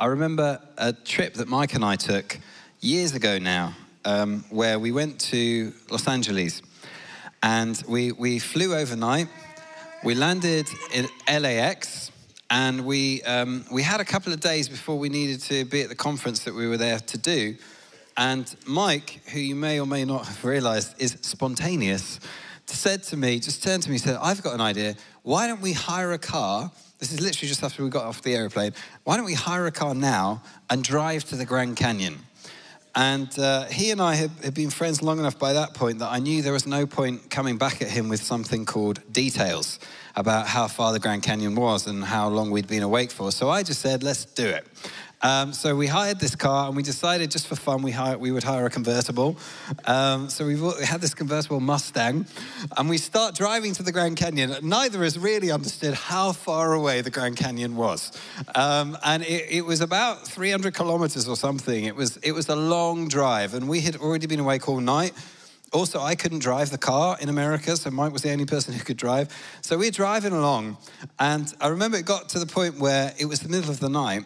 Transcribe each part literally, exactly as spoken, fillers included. I remember a trip that Mike and I took years ago now, um, where we went to Los Angeles, and we, we flew overnight. We landed in L A X, and we, um, we had a couple of days before we needed to be at the conference that we were there to do. And Mike, who you may or may not have realized is spontaneous, said to me, just turned to me and said, I've got an idea. Why don't we hire a car? This is literally just after we got off the airplane. Why don't we hire a car now and drive to the Grand Canyon? And uh, he and I had, had been friends long enough by that point that I knew there was no point coming back at him with something called details about how far the Grand Canyon was and how long we'd been awake for. So I just said, let's do it. Um, so we hired this car, and we decided just for fun we, hire, we would hire a convertible. Um, so we had this convertible Mustang, and we start driving to the Grand Canyon. Neither of us really understood how far away the Grand Canyon was. Um, and it, it was about three hundred kilometers or something. It was, it was a long drive, and we had already been awake all night. Also, I couldn't drive the car in America, so Mike was the only person who could drive. So we were driving along, and I remember it got to the point where it was the middle of the night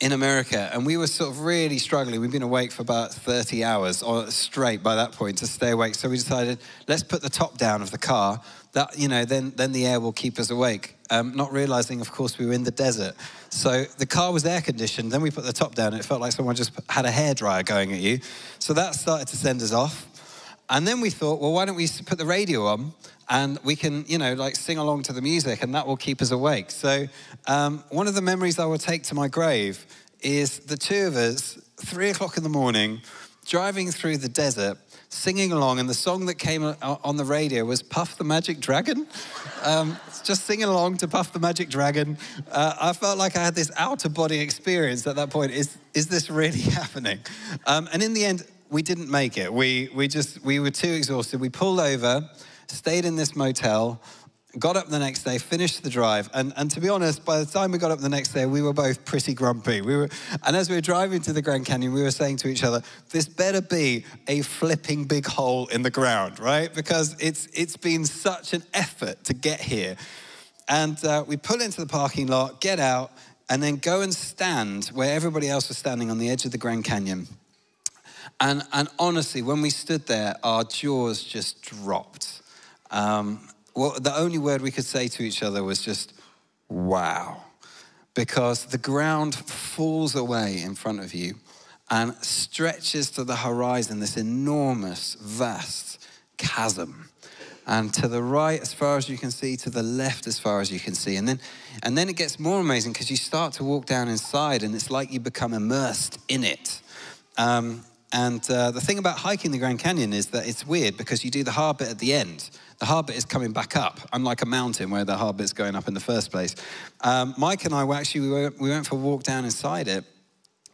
in America, and we were sort of really struggling. We'd been awake for about thirty hours or straight by that point to stay awake. So we decided, let's put the top down of the car. That, you know, then, then the air will keep us awake. Um, not realizing, of course, we were in the desert. So the car was air conditioned. Then we put the top down. It felt like someone just had a hairdryer going at you. So that started to send us off. And then we thought, well, why don't we put the radio on and we can, you know, like sing along to the music, and that will keep us awake. So um, one of the memories I will take to my grave is the two of us, three o'clock in the morning, driving through the desert, singing along, and the song that came on the radio was Puff the Magic Dragon. Um, just singing along to Puff the Magic Dragon. Uh, I felt like I had this out-of-body experience at that point. Is, is this really happening? Um, and in the end, we didn't make it. We, we just, we were too exhausted. We pulled over, stayed in this motel, got up the next day, finished the drive. And, and to be honest, by the time we got up the next day, we were both pretty grumpy. We were, and as we were driving to the Grand Canyon, we were saying to each other, this better be a flipping big hole in the ground, right? Because it's, it's been such an effort to get here. And uh, we pull into the parking lot, get out, and then go and stand where everybody else was standing on the edge of the Grand Canyon. And, and honestly, when we stood there, our jaws just dropped. Um, well, the only word we could say to each other was just, wow. Because the ground falls away in front of you and stretches to the horizon, this enormous, vast chasm. And to the right, as far as you can see, to the left, as far as you can see. And then, and then it gets more amazing because you start to walk down inside, and it's like you become immersed in it. Um, And uh, the thing about hiking the Grand Canyon is that it's weird because you do the hard bit at the end. The hard bit is coming back up, unlike a mountain where the hard bit's going up in the first place. Um, Mike and I were actually, we, were, we went for a walk down inside it.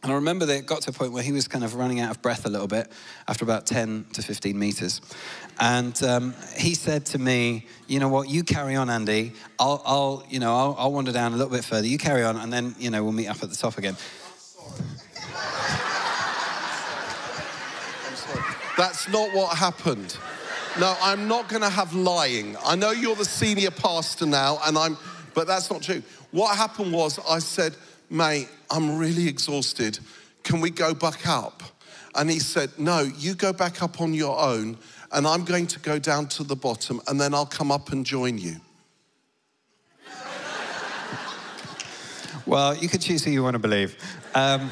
And I remember that it got to a point where he was kind of running out of breath a little bit after about ten to fifteen meters. And um, he said to me, you know what, you carry on, Andy. I'll, I'll you know, I'll, I'll wander down a little bit further. You carry on, and then, you know, we'll meet up at the top again. That's not what happened. No, I'm not going to have lying. I know you're the senior pastor now, and I'm, but that's not true. What happened was I said, mate, I'm really exhausted. Can we go back up? And he said, no, you go back up on your own, and I'm going to go down to the bottom, and then I'll come up and join you. Well, you could choose who you want to believe. Um,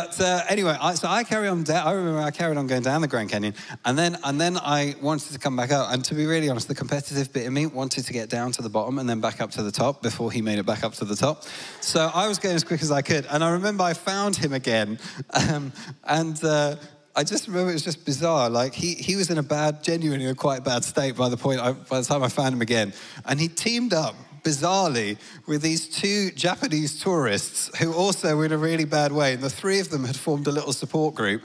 But uh, anyway, I, so I carry on down. I remember I carried on going down the Grand Canyon, and then and then I wanted to come back up. And to be really honest, the competitive bit of me wanted to get down to the bottom and then back up to the top before he made it back up to the top. So I was going as quick as I could. And I remember I found him again, um, and. Uh, I just remember it was just bizarre. Like he, he was in a bad, genuinely a quite bad state by the point I, by the time I found him again, and he teamed up bizarrely with these two Japanese tourists who also were in a really bad way. And the three of them had formed a little support group,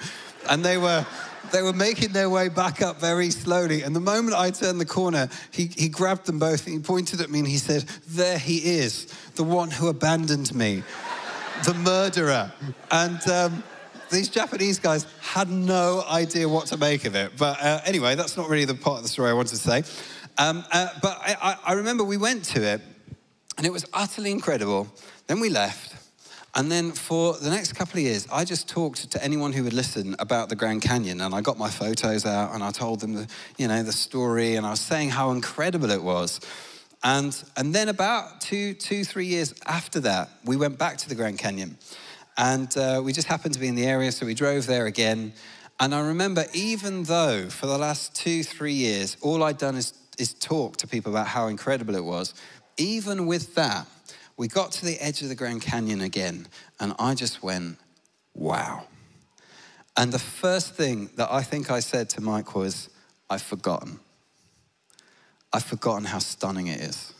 and they were they were making their way back up very slowly. And the moment I turned the corner, he he grabbed them both and he pointed at me and he said, "There he is, the one who abandoned me, the murderer." And. Um, These Japanese guys had no idea what to make of it. But uh, anyway, that's not really the part of the story I wanted to say. Um, uh, but I, I remember we went to it, and it was utterly incredible. Then we left, And then for the next couple of years, I just talked to anyone who would listen about the Grand Canyon, and I got my photos out and I told them, the, you know, the story, and I was saying how incredible it was. And, and then about two, two, three years after that, we went back to the Grand Canyon, and uh, we just happened to be in the area, so we drove there again. And I remember, even though for the last two, three years, all I'd done is, is talk to people about how incredible it was, even with that, we got to the edge of the Grand Canyon again, and I just went, wow. And the first thing that I think I said to Mike was, I've forgotten. I've forgotten how stunning it is.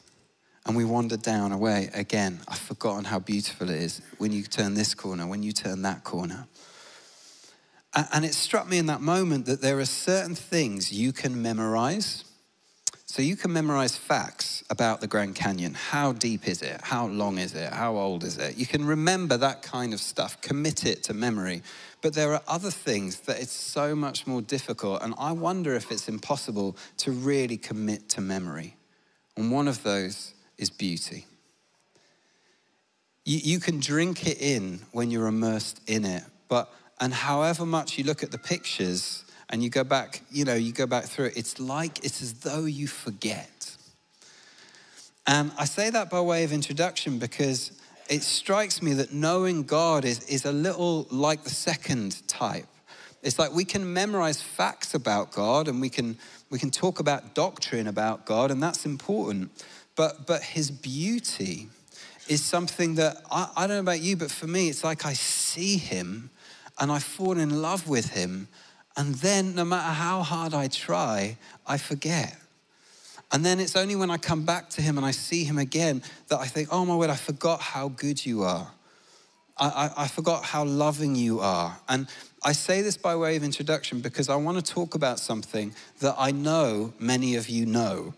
And we wandered down away again. I've forgotten how beautiful it is when you turn this corner, when you turn that corner. And it struck me in that moment that there are certain things you can memorize. So you can memorize facts about the Grand Canyon. How deep is it? How long is it? How old is it? You can remember that kind of stuff, commit it to memory. But there are other things that it's so much more difficult, and I wonder if it's impossible to really commit to memory. And one of those is beauty. You, you can drink it in when you're immersed in it, but and however much you look at the pictures, and you go back, you know, you go back through it, it's like it's as though you forget. And I say that by way of introduction because it strikes me that knowing God is, is a little like the second type. It's like we can memorize facts about God, and we can, we can talk about doctrine about God, and that's important. But, but his beauty is something that, I, I don't know about you, but for me, it's like I see him and I fall in love with him. And then no matter how hard I try, I forget. And then it's only when I come back to him and I see him again that I think, oh my word, I forgot how good you are. I, I, I forgot how loving you are. And I say this by way of introduction because I want to talk about something that I know many of you know.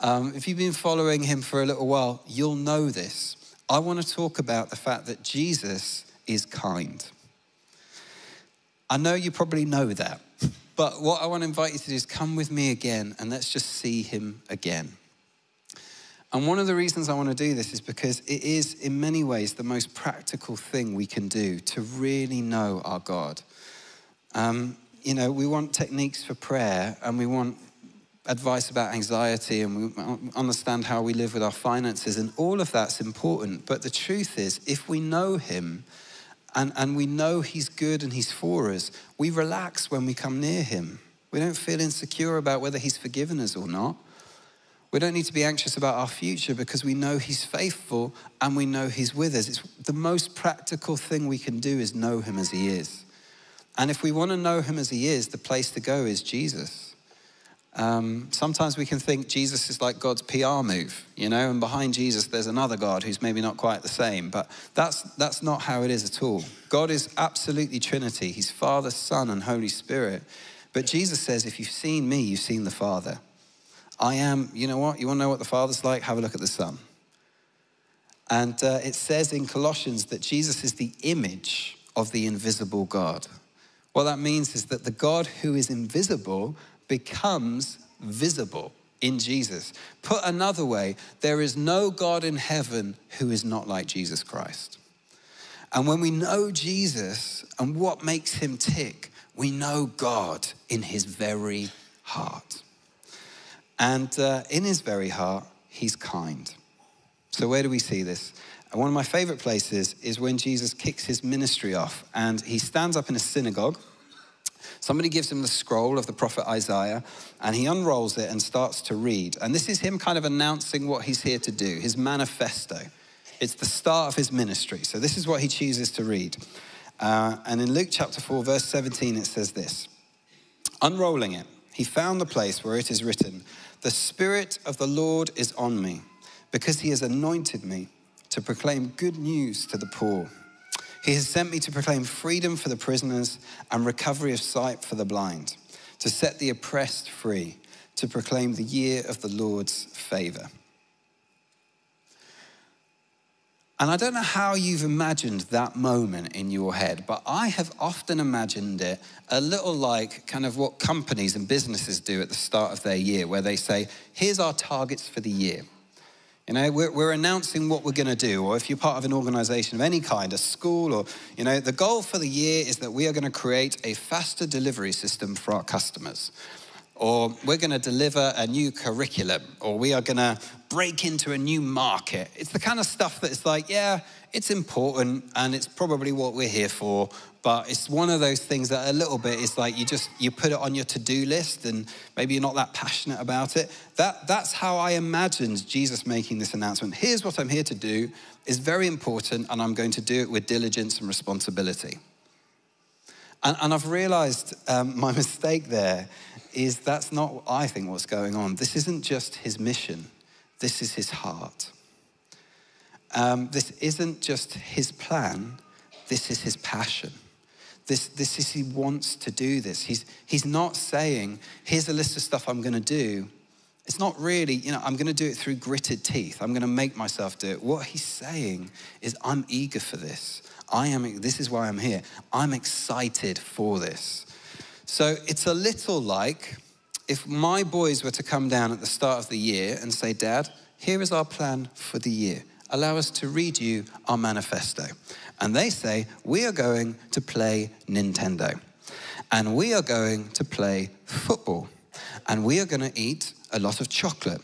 Um, if you've been following him for a little while, you'll know this. I want to talk about the fact that Jesus is kind. I know you probably know that, but what I want to invite you to do is come with me again, and let's just see him again. And one of the reasons I want to do this is because it is, in many ways, the most practical thing we can do to really know our God. Um, you know, we want techniques for prayer, and we want advice about anxiety, and we understand how we live with our finances, and all of that's important. But the truth is, if we know him, And, and we know he's good and he's for us, we relax when we come near him. We don't feel insecure about whether he's forgiven us or not. We don't need to be anxious about our future because we know he's faithful and we know he's with us. It's the most practical thing we can do is know him as he is. And if we want to know him as he is, the place to go is Jesus. Um, sometimes we can think Jesus is like God's P R move, you know, and behind Jesus there's another God who's maybe not quite the same, but that's, that's not how it is at all. God is absolutely Trinity. He's Father, Son, and Holy Spirit. But Jesus says, if you've seen me, you've seen the Father. I am, you know what, you want to know what the Father's like? Have a look at the Son. And uh, it says in Colossians that Jesus is the image of the invisible God. What that means is that the God who is invisible becomes visible in Jesus. Put another way, there is no God in heaven who is not like Jesus Christ. And when we know Jesus and what makes him tick, we know God in his very heart. And uh, in his very heart, he's kind. So where do we see this? And one of my favorite places is when Jesus kicks his ministry off and he stands up in a synagogue. Somebody gives him the scroll of the prophet Isaiah, and he unrolls it and starts to read. And this is him kind of announcing what he's here to do, his manifesto. It's the start of his ministry. So this is what he chooses to read. Uh, and in Luke chapter four, verse seventeen, it says this. Unrolling it, he found the place where it is written, "The Spirit of the Lord is on me, because he has anointed me to proclaim good news to the poor. He has sent me to proclaim freedom for the prisoners and recovery of sight for the blind, to set the oppressed free, to proclaim the year of the Lord's favor." And I don't know how you've imagined that moment in your head, but I have often imagined it a little like kind of what companies and businesses do at the start of their year, where they say, here's our targets for the year. You know, we're, we're announcing what we're going to do, or if you're part of an organization of any kind, a school, or, you know, the goal for the year is that we are going to create a faster delivery system for our customers, or we're going to deliver a new curriculum, or we are going to break into a new market. It's the kind of stuff that it's like, yeah, it's important, and it's probably what we're here for, but it's one of those things that a little bit is like you just, you put it on your to-do list and maybe you're not that passionate about it. That, that's how I imagined Jesus making this announcement. Here's what I'm here to do is very important, and I'm going to do it with diligence and responsibility. And, and I've realized um, my mistake there is that's not, I think, what's going on. This isn't just his mission. This is his heart. Um, this isn't just his plan. This is his passion. This, this is, he wants to do this. He's, he's not saying, here's a list of stuff I'm gonna do. It's not really, you know, I'm gonna do it through gritted teeth. I'm gonna make myself do it. What he's saying is, I'm eager for this. I am, this is why I'm here. I'm excited for this. So it's a little like if my boys were to come down at the start of the year and say, Dad, here is our plan for the year. Allow us to read you our manifesto. And they say, we are going to play Nintendo. And we are going to play football. And we are going to eat a lot of chocolate.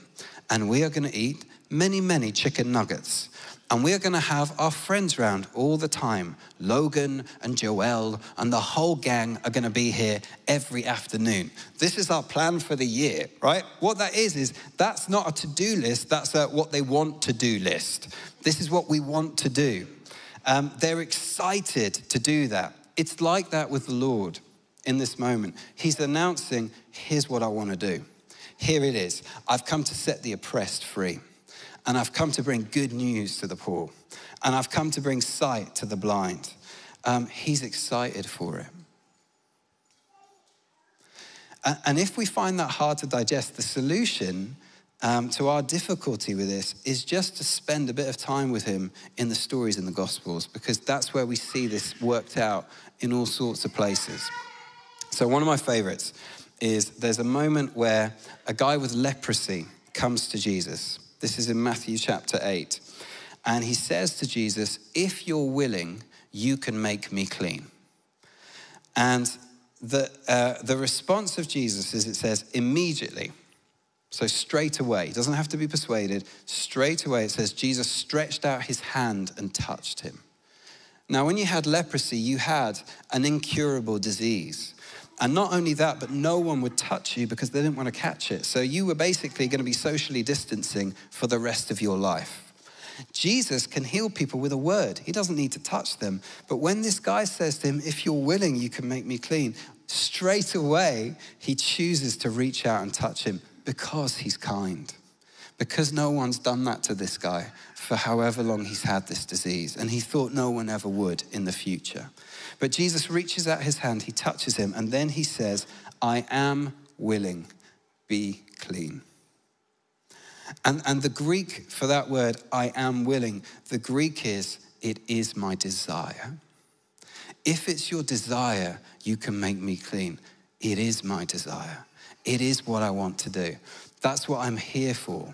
And we are going to eat many, many chicken nuggets. And we are going to have our friends round all the time. Logan and Joelle and the whole gang are going to be here every afternoon. This is our plan for the year, right? What that is, is that's not a to-do list. That's a what they want to do list. This is what we want to do. Um, they're excited to do that. It's like that with the Lord in this moment. He's announcing, here's what I want to do. Here it is. I've come to set the oppressed free. And I've come to bring good news to the poor. And I've come to bring sight to the blind. Um, he's excited for it. And if we find that hard to digest, the solution um, to our difficulty with this is just to spend a bit of time with him in the stories in the Gospels, because that's where we see this worked out in all sorts of places. So one of my favorites is there's a moment where a guy with leprosy comes to Jesus. This is in Matthew chapter eight. And he says to Jesus, if you're willing, you can make me clean. And the, uh, the response of Jesus is, it says, immediately. So straight away, he doesn't have to be persuaded. Straight away, it says, Jesus stretched out his hand and touched him. Now, when you had leprosy, you had an incurable disease. And not only that, but no one would touch you because they didn't want to catch it. So you were basically going to be socially distancing for the rest of your life. Jesus can heal people with a word. He doesn't need to touch them. But when this guy says to him, if you're willing, you can make me clean, straight away, he chooses to reach out and touch him because he's kind. Because no one's done that to this guy for however long he's had this disease. And he thought no one ever would in the future. But Jesus reaches out his hand, he touches him, and then he says, I am willing, be clean. And, and the Greek for that word, I am willing, the Greek is, it is my desire. If it's your desire, you can make me clean. It is my desire. It is what I want to do. That's what I'm here for.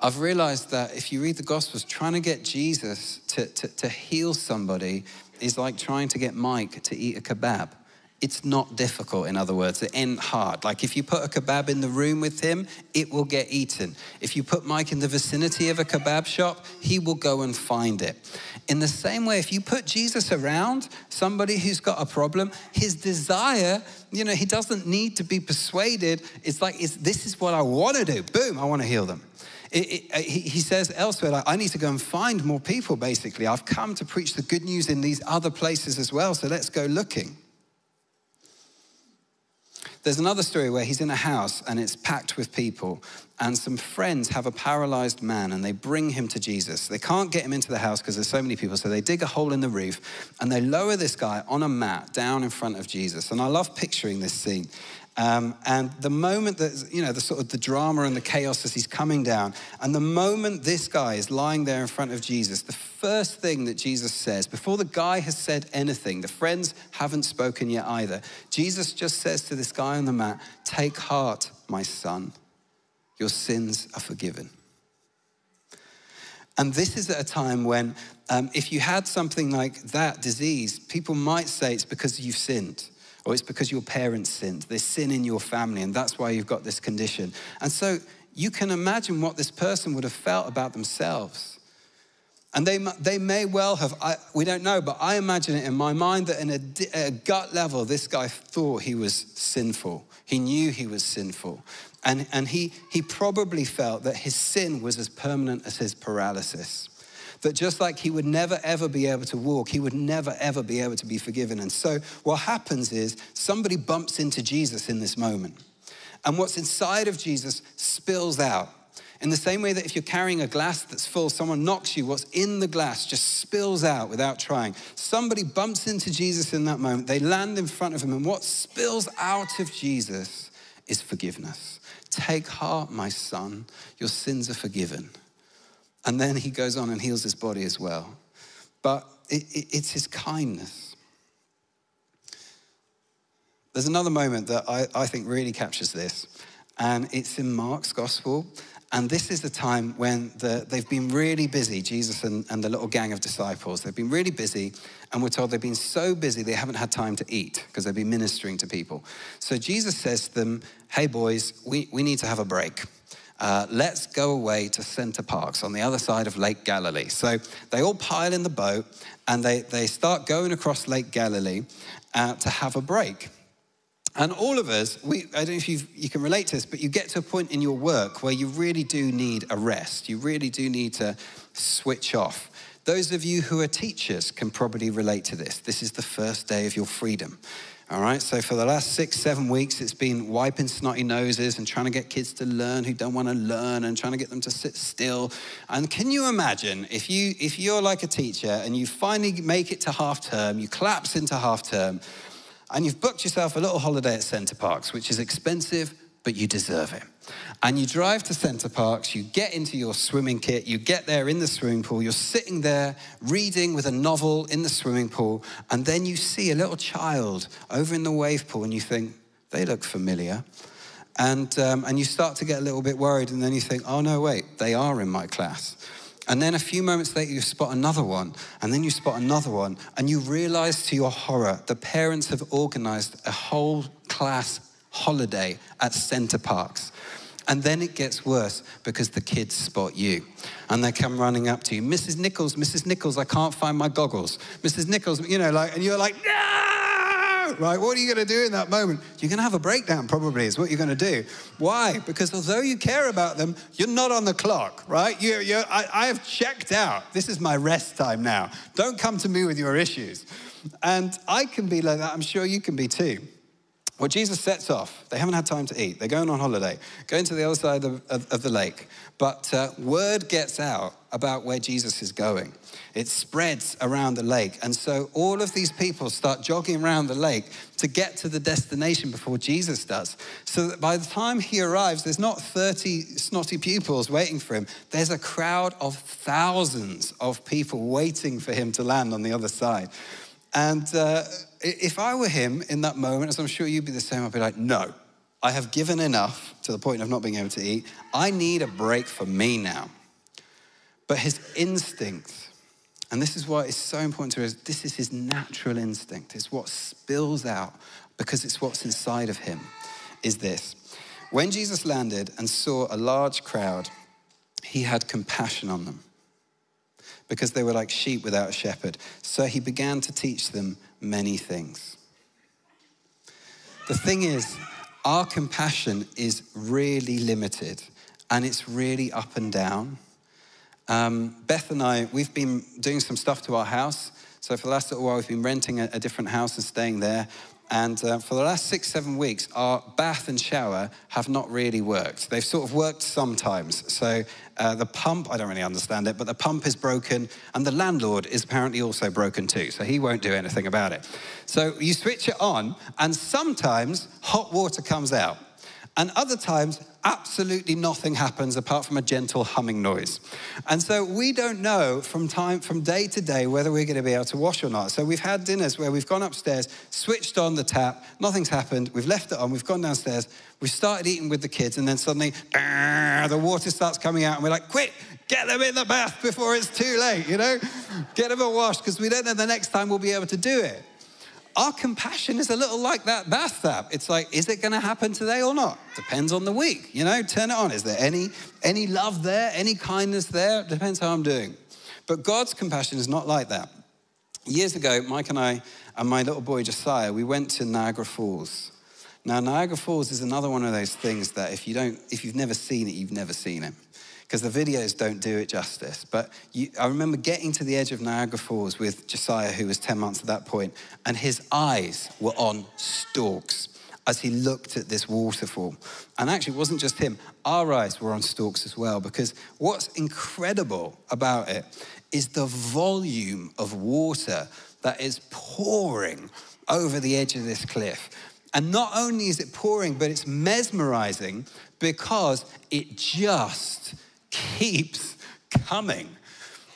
I've realized that if you read the Gospels, trying to get Jesus to, to, to heal somebody is like trying to get Mike to eat a kebab. It's not difficult, in other words, it ain't hard. Like if you put a kebab in the room with him, it will get eaten. If you put Mike in the vicinity of a kebab shop, he will go and find it. In the same way, if you put Jesus around somebody who's got a problem, his desire, you know, he doesn't need to be persuaded. It's like, it's, this is what I want to do. Boom, I want to heal them. It, it, he says elsewhere, like, I need to go and find more people, basically. I've come to preach the good news in these other places as well, so let's go looking. There's another story where he's in a house and it's packed with people, and some friends have a paralyzed man and they bring him to Jesus. They can't get him into the house because there's so many people, so they dig a hole in the roof and they lower this guy on a mat down in front of Jesus. And I love picturing this scene. Um, and the moment that, you know, the sort of the drama and the chaos as he's coming down, and the moment this guy is lying there in front of Jesus, the first thing that Jesus says, before the guy has said anything, the friends haven't spoken yet either, Jesus just says to this guy on the mat, take heart, my son, your sins are forgiven. And this is at a time when um, if you had something like that disease, people might say it's because you've sinned, or it's because your parents sinned. There's sin in your family, and that's why you've got this condition. And so you can imagine what this person would have felt about themselves. And they, they may well have, I, we don't know, but I imagine it in my mind that in a, a gut level, this guy thought he was sinful. He knew he was sinful. And, and he, he probably felt that his sin was as permanent as his paralysis. That just like he would never, ever be able to walk, he would never, ever be able to be forgiven. And so what happens is somebody bumps into Jesus in this moment. And what's inside of Jesus spills out. In the same way that if you're carrying a glass that's full, someone knocks you, what's in the glass just spills out without trying. Somebody bumps into Jesus in that moment. They land in front of him. And what spills out of Jesus is forgiveness. Take heart, my son. Your sins are forgiven. And then he goes on and heals his body as well. But it, it, it's his kindness. There's another moment that I, I think really captures this. And it's in Mark's gospel. And this is the time when the, they've been really busy, Jesus and, and the little gang of disciples. They've been really busy, and we're told they've been so busy they haven't had time to eat because they've been ministering to people. So Jesus says to them, hey boys, we, we need to have a break. Uh, let's go away to Center Parcs on the other side of Lake Galilee. So they all pile in the boat, and they, they start going across Lake Galilee uh, to have a break. And all of us, we, I don't know if you've, you can relate to this, but you get to a point in your work where you really do need a rest. You really do need to switch off. Those of you who are teachers can probably relate to this. This is the first day of your freedom. All right, so for the last six, seven weeks, it's been wiping snotty noses and trying to get kids to learn who don't want to learn and trying to get them to sit still. And can you imagine if, you, if you're like a teacher and you finally make it to half term, you collapse into half term, and you've booked yourself a little holiday at Center Parcs, which is expensive, but you deserve it. And you drive to Center Parcs, you get into your swimming kit, you get there in the swimming pool, you're sitting there reading with a novel in the swimming pool, and then you see a little child over in the wave pool, and you think, they look familiar. And, um, and you start to get a little bit worried, and then you think, oh no, wait, they are in my class. And then a few moments later, you spot another one, and then you spot another one, and you realize to your horror, the parents have organized a whole class holiday at Center Parcs. And then it gets worse because the kids spot you. And they come running up to you, Missus Nichols, Missus Nichols, I can't find my goggles. Missus Nichols, you know, like, and you're like, no! Right, what are you gonna do in that moment? You're gonna have a breakdown probably is what you're gonna do. Why? Because although you care about them, you're not on the clock, right? You, you, I, I have checked out. This is my rest time now. Don't come to me with your issues. And I can be like that, I'm sure you can be too. Well, Jesus sets off. They haven't had time to eat. They're going on holiday, going to the other side of, of, of the lake. But uh, word gets out about where Jesus is going. It spreads around the lake. And so all of these people start jogging around the lake to get to the destination before Jesus does. So that by the time he arrives, there's not thirty snotty pupils waiting for him. There's a crowd of thousands of people waiting for him to land on the other side. And uh, if I were him in that moment, as I'm sure you'd be the same, I'd be like, no, I have given enough to the point of not being able to eat. I need a break for me now. But his instinct, and this is why it's so important to us, this is his natural instinct. It's what spills out because it's what's inside of him, is this. When Jesus landed and saw a large crowd, he had compassion on them, because they were like sheep without a shepherd. So he began to teach them many things. The thing is, our compassion is really limited, and it's really up and down. Um, Beth and I, we've been doing some stuff to our house. So for the last little while, we've been renting a, a different house and staying there. And uh, for the last six, seven weeks, our bath and shower have not really worked. They've sort of worked sometimes. So uh, the pump, I don't really understand it, but the pump is broken, and the landlord is apparently also broken too, so he won't do anything about it. So you switch it on, and sometimes hot water comes out. And other times, absolutely nothing happens apart from a gentle humming noise. And so we don't know from time, from day to day whether we're going to be able to wash or not. So we've had dinners where we've gone upstairs, switched on the tap, nothing's happened, we've left it on, we've gone downstairs, we've started eating with the kids, and then suddenly the water starts coming out and we're like, quick, get them in the bath before it's too late, you know? Get them a wash, because we don't know the next time we'll be able to do it. Our compassion is a little like that bathtub. It's like, is it going to happen today or not? Depends on the week, you know, turn it on. Is there any, any love there, any kindness there? Depends how I'm doing. But God's compassion is not like that. Years ago, Mike and I and my little boy Josiah, we went to Niagara Falls. Now, Niagara Falls is another one of those things that if, you don't, if you've never seen it, you've never seen it, because the videos don't do it justice. But you, I remember getting to the edge of Niagara Falls with Josiah, who was ten months at that point, and his eyes were on stalks as he looked at this waterfall. And actually, it wasn't just him. Our eyes were on stalks as well, because what's incredible about it is the volume of water that is pouring over the edge of this cliff. And not only is it pouring, but it's mesmerizing, because it just keeps coming.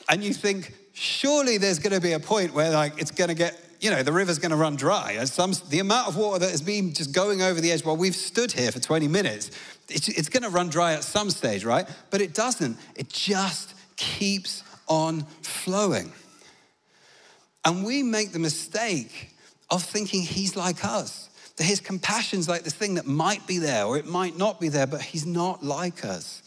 And you think, surely there's going to be a point where, like, it's going to get, you know, the river's going to run dry. And some, the amount of water that has been just going over the edge while we've stood here for twenty minutes, it's, it's going to run dry at some stage, right? But it doesn't. It just keeps on flowing. And we make the mistake of thinking he's like us, that his compassion's like this thing that might be there or it might not be there, but he's not like us.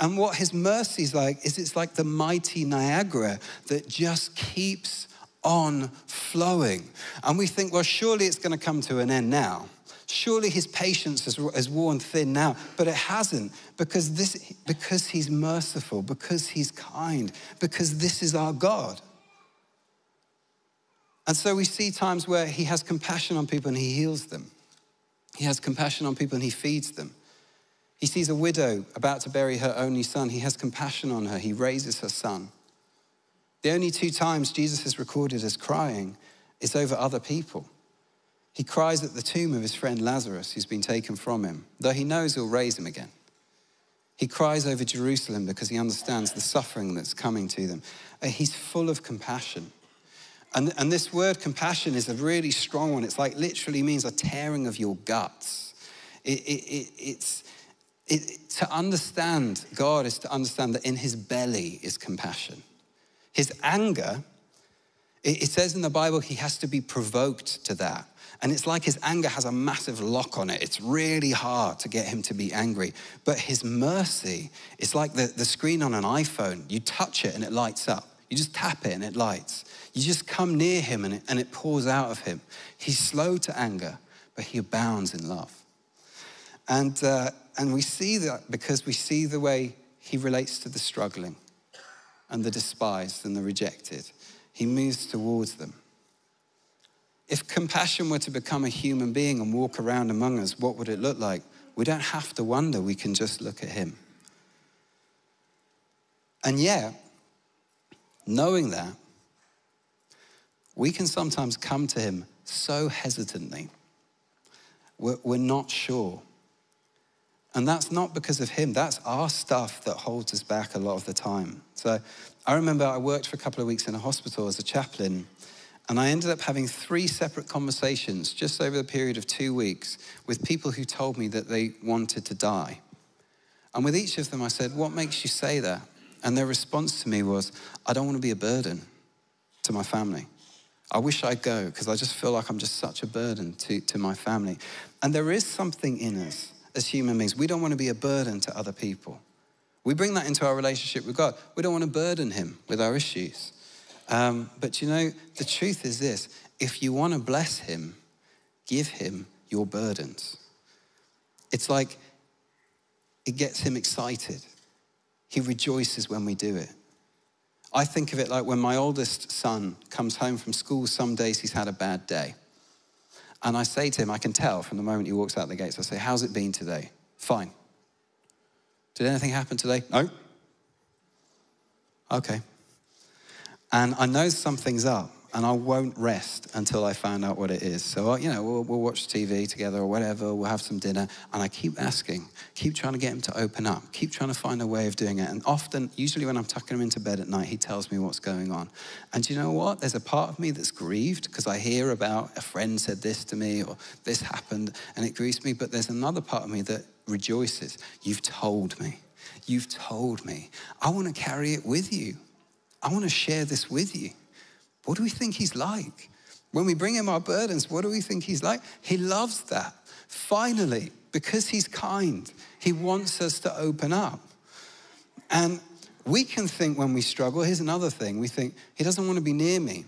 And what his mercy's like is it's like the mighty Niagara that just keeps on flowing. And we think, well, surely it's going to come to an end now. Surely his patience has, has worn thin now, but it hasn't, because, this, because he's merciful, because he's kind, because this is our God. And so we see times where he has compassion on people and he heals them. He has compassion on people and he feeds them. He sees a widow about to bury her only son. He has compassion on her. He raises her son. The only two times Jesus is recorded as crying is over other people. He cries at the tomb of his friend Lazarus, who's been taken from him, though he knows he'll raise him again. He cries over Jerusalem because he understands the suffering that's coming to them. He's full of compassion. And, and this word compassion is a really strong one. It's like literally means a tearing of your guts. It, it, it, it's, it, to understand God is to understand that in his belly is compassion. His anger, it, it says in the Bible, he has to be provoked to that. And it's like his anger has a massive lock on it. It's really hard to get him to be angry. But his mercy is like the, the screen on an iPhone. You touch it and it lights up. You just tap it and it lights. You just come near him and it, and it pours out of him. He's slow to anger, but he abounds in love. And, uh, and we see that because we see the way he relates to the struggling and the despised and the rejected. He moves towards them. If compassion were to become a human being and walk around among us, what would it look like? We don't have to wonder. We can just look at him. And yet, knowing that, we can sometimes come to him so hesitantly. We're, we're not sure. And that's not because of him. That's our stuff that holds us back a lot of the time. So I remember I worked for a couple of weeks in a hospital as a chaplain, and I ended up having three separate conversations just over the period of two weeks with people who told me that they wanted to die. And with each of them, I said, "What makes you say that?" And their response to me was, "I don't want to be a burden to my family. I wish I'd go, because I just feel like I'm just such a burden to, to my family." And there is something in us as human beings. We don't want to be a burden to other people. We bring that into our relationship with God. We don't want to burden him with our issues. Um, but you know, the truth is this. If you want to bless him, give him your burdens. It's like it gets him excited. He rejoices when we do it. I think of it like when my oldest son comes home from school, some days he's had a bad day. And I say to him, I can tell from the moment he walks out the gates, I say, "How's it been today?" "Fine." "Did anything happen today?" "No." "Okay." And I know something's up. and I won't rest until I find out what it is. So, you know, we'll, we'll watch T V together or whatever, we'll have some dinner, and I keep asking, keep trying to get him to open up, keep trying to find a way of doing it. And often, usually when I'm tucking him into bed at night, he tells me what's going on. And do you know what? There's a part of me that's grieved because I hear about a friend said this to me or this happened, and it grieves me, but there's another part of me that rejoices. You've told me. You've told me. I want to carry it with you. I want to share this with you. What do we think he's like? When we bring him our burdens, what do we think he's like? He loves that. Finally, because he's kind, he wants us to open up. And we can think when we struggle, here's another thing, we think, he doesn't want to be near me.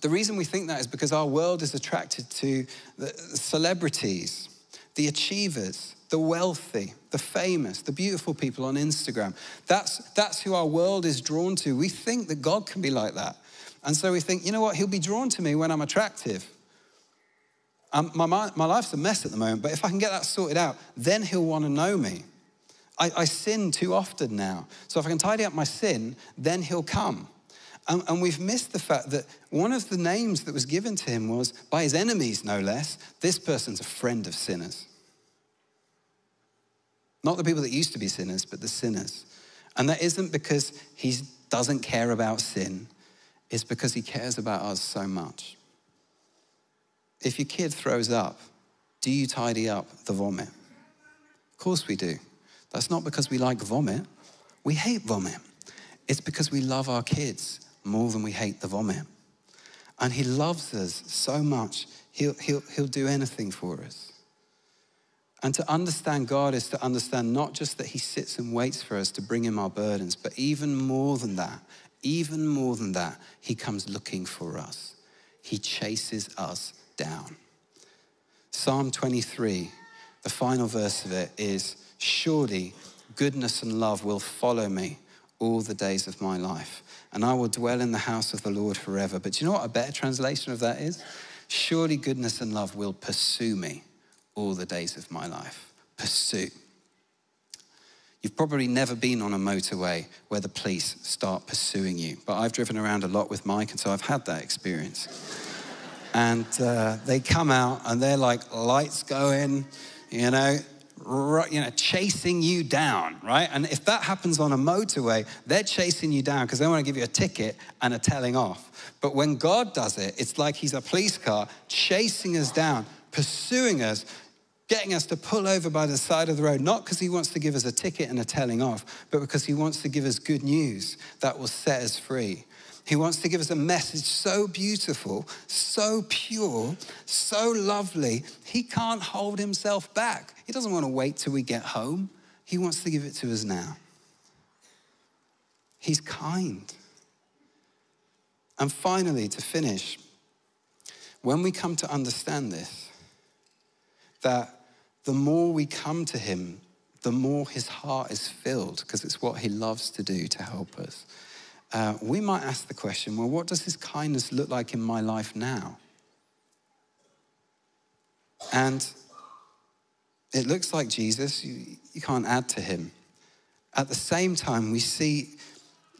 The reason we think that is because our world is attracted to the celebrities, the achievers, the wealthy, the famous, the beautiful people on Instagram. That's, that's who our world is drawn to. We think that God can be like that. And so we think, you know what, he'll be drawn to me when I'm attractive. Um, my, my life's a mess at the moment, but if I can get that sorted out, then he'll want to know me. I, I sin too often now. So if I can tidy up my sin, then he'll come. And, and we've missed the fact that one of the names that was given to him was, by his enemies no less, this person's a friend of sinners. Not the people that used to be sinners, but the sinners. And that isn't because he doesn't care about sin. It's because he cares about us so much. If your kid throws up, do you tidy up the vomit? Of course we do. That's not because we like vomit. We hate vomit. It's because we love our kids more than we hate the vomit. And he loves us so much, he'll, he'll, he'll do anything for us. And to understand God is to understand not just that he sits and waits for us to bring him our burdens, but even more than that, even more than that, he comes looking for us. He chases us down. Psalm twenty-three, the final verse of it is, surely goodness and love will follow me all the days of my life, and I will dwell in the house of the Lord forever. But do you know what a better translation of that is? Surely goodness and love will pursue me all the days of my life. Pursue. You've probably never been on a motorway where the police start pursuing you, but I've driven around a lot with Mike, and so I've had that experience. And uh, they come out, and they're like, lights going, you know, r- you know, chasing you down, right? And if that happens on a motorway, they're chasing you down because they want to give you a ticket and a telling off. But when God does it, it's like he's a police car chasing us down, pursuing us, getting us to pull over by the side of the road, not because he wants to give us a ticket and a telling off, but because he wants to give us good news that will set us free. He wants to give us a message so beautiful, so pure, so lovely, he can't hold himself back. He doesn't want to wait till we get home. He wants to give it to us now. He's kind. And finally, to finish, when we come to understand this, that the more we come to him, the more his heart is filled, because it's what he loves to do to help us. Uh, we might ask the question, well, what does his kindness look like in my life now? And it looks like Jesus, you, you can't add to him. At the same time, we see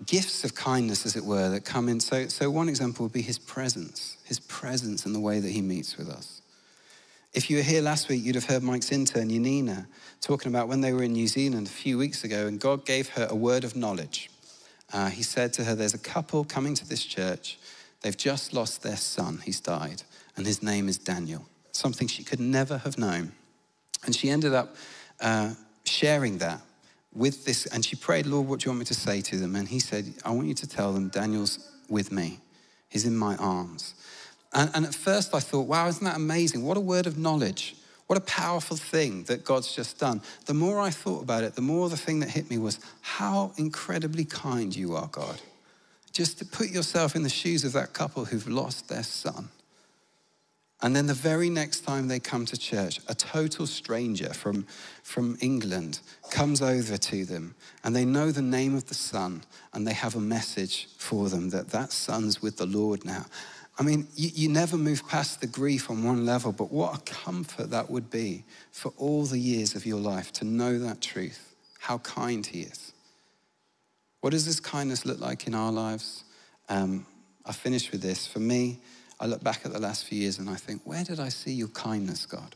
gifts of kindness, as it were, that come in. So, so one example would be his presence, his presence in the way that he meets with us. If you were here last week, you'd have heard Mike's intern, Yanina, talking about when they were in New Zealand a few weeks ago, and God gave her a word of knowledge. Uh, he said to her, there's a couple coming to this church. They've just lost their son. He's died, and his name is Daniel, something she could never have known. And she ended up uh, sharing that with this, and she prayed, Lord, what do you want me to say to them? And he said, I want you to tell them Daniel's with me. He's in my arms. And, and at first I thought, wow, isn't that amazing? What a word of knowledge. What a powerful thing that God's just done. The more I thought about it, the more the thing that hit me was how incredibly kind you are, God. Just to put yourself in the shoes of that couple who've lost their son. And then the very next time they come to church, a total stranger from, from England comes over to them, and they know the name of the son, and they have a message for them that that son's with the Lord now. I mean, you, you never move past the grief on one level, but what a comfort that would be for all the years of your life to know that truth, how kind he is. What does this kindness look like in our lives? Um, I finish with this. For me, I look back at the last few years and I think, where did I see your kindness, God?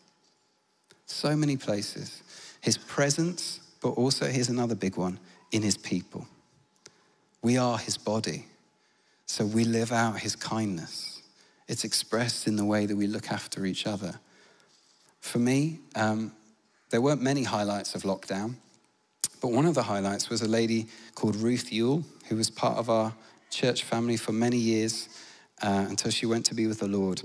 So many places. His presence, but also, here's another big one, in his people. We are his body, so we live out his kindness. It's expressed in the way that we look after each other. For me, um, there weren't many highlights of lockdown, but one of the highlights was a lady called Ruth Yule, who was part of our church family for many years uh, until she went to be with the Lord.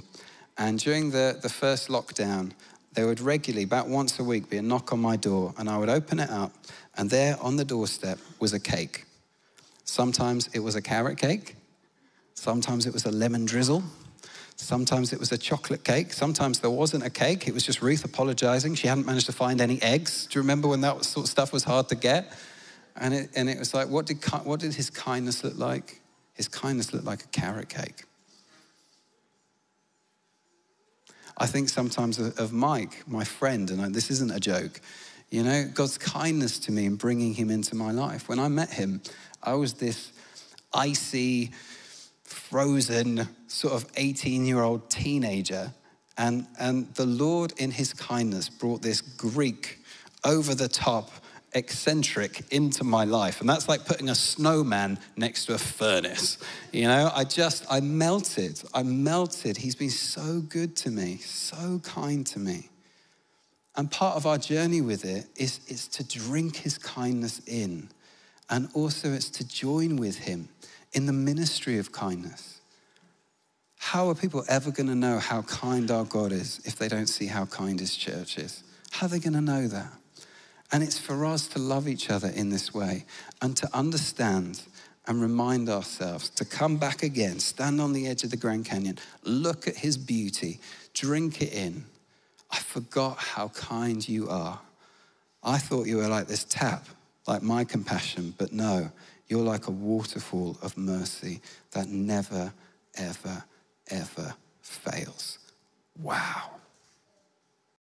And during the, the first lockdown, there would regularly, about once a week, be a knock on my door, and I would open it up, and there on the doorstep was a cake. Sometimes it was a carrot cake. Sometimes it was a lemon drizzle. Sometimes it was a chocolate cake. Sometimes there wasn't a cake. It was just Ruth apologizing. She hadn't managed to find any eggs. Do you remember when that sort of stuff was hard to get? And it, and it was like, what did, what did his kindness look like? His kindness looked like a carrot cake. I think sometimes of Mike, my friend, and I, this isn't a joke, you know, God's kindness to me in bringing him into my life. When I met him, I was this icy, frozen sort of eighteen-year-old teenager, and, and the Lord in his kindness brought this Greek, over-the-top, eccentric into my life. And that's like putting a snowman next to a furnace. You know, I just, I melted. I melted. He's been so good to me, so kind to me. And part of our journey with it is, is to drink his kindness in. And also it's to join with him in the ministry of kindness. How are people ever going to know how kind our God is if they don't see how kind his church is? How are they going to know that? And it's for us to love each other in this way and to understand and remind ourselves to come back again, stand on the edge of the Grand Canyon, look at his beauty, drink it in. I forgot how kind you are. I thought you were like this tap, like my compassion, but no, you're like a waterfall of mercy that never, ever, ever fails. Wow.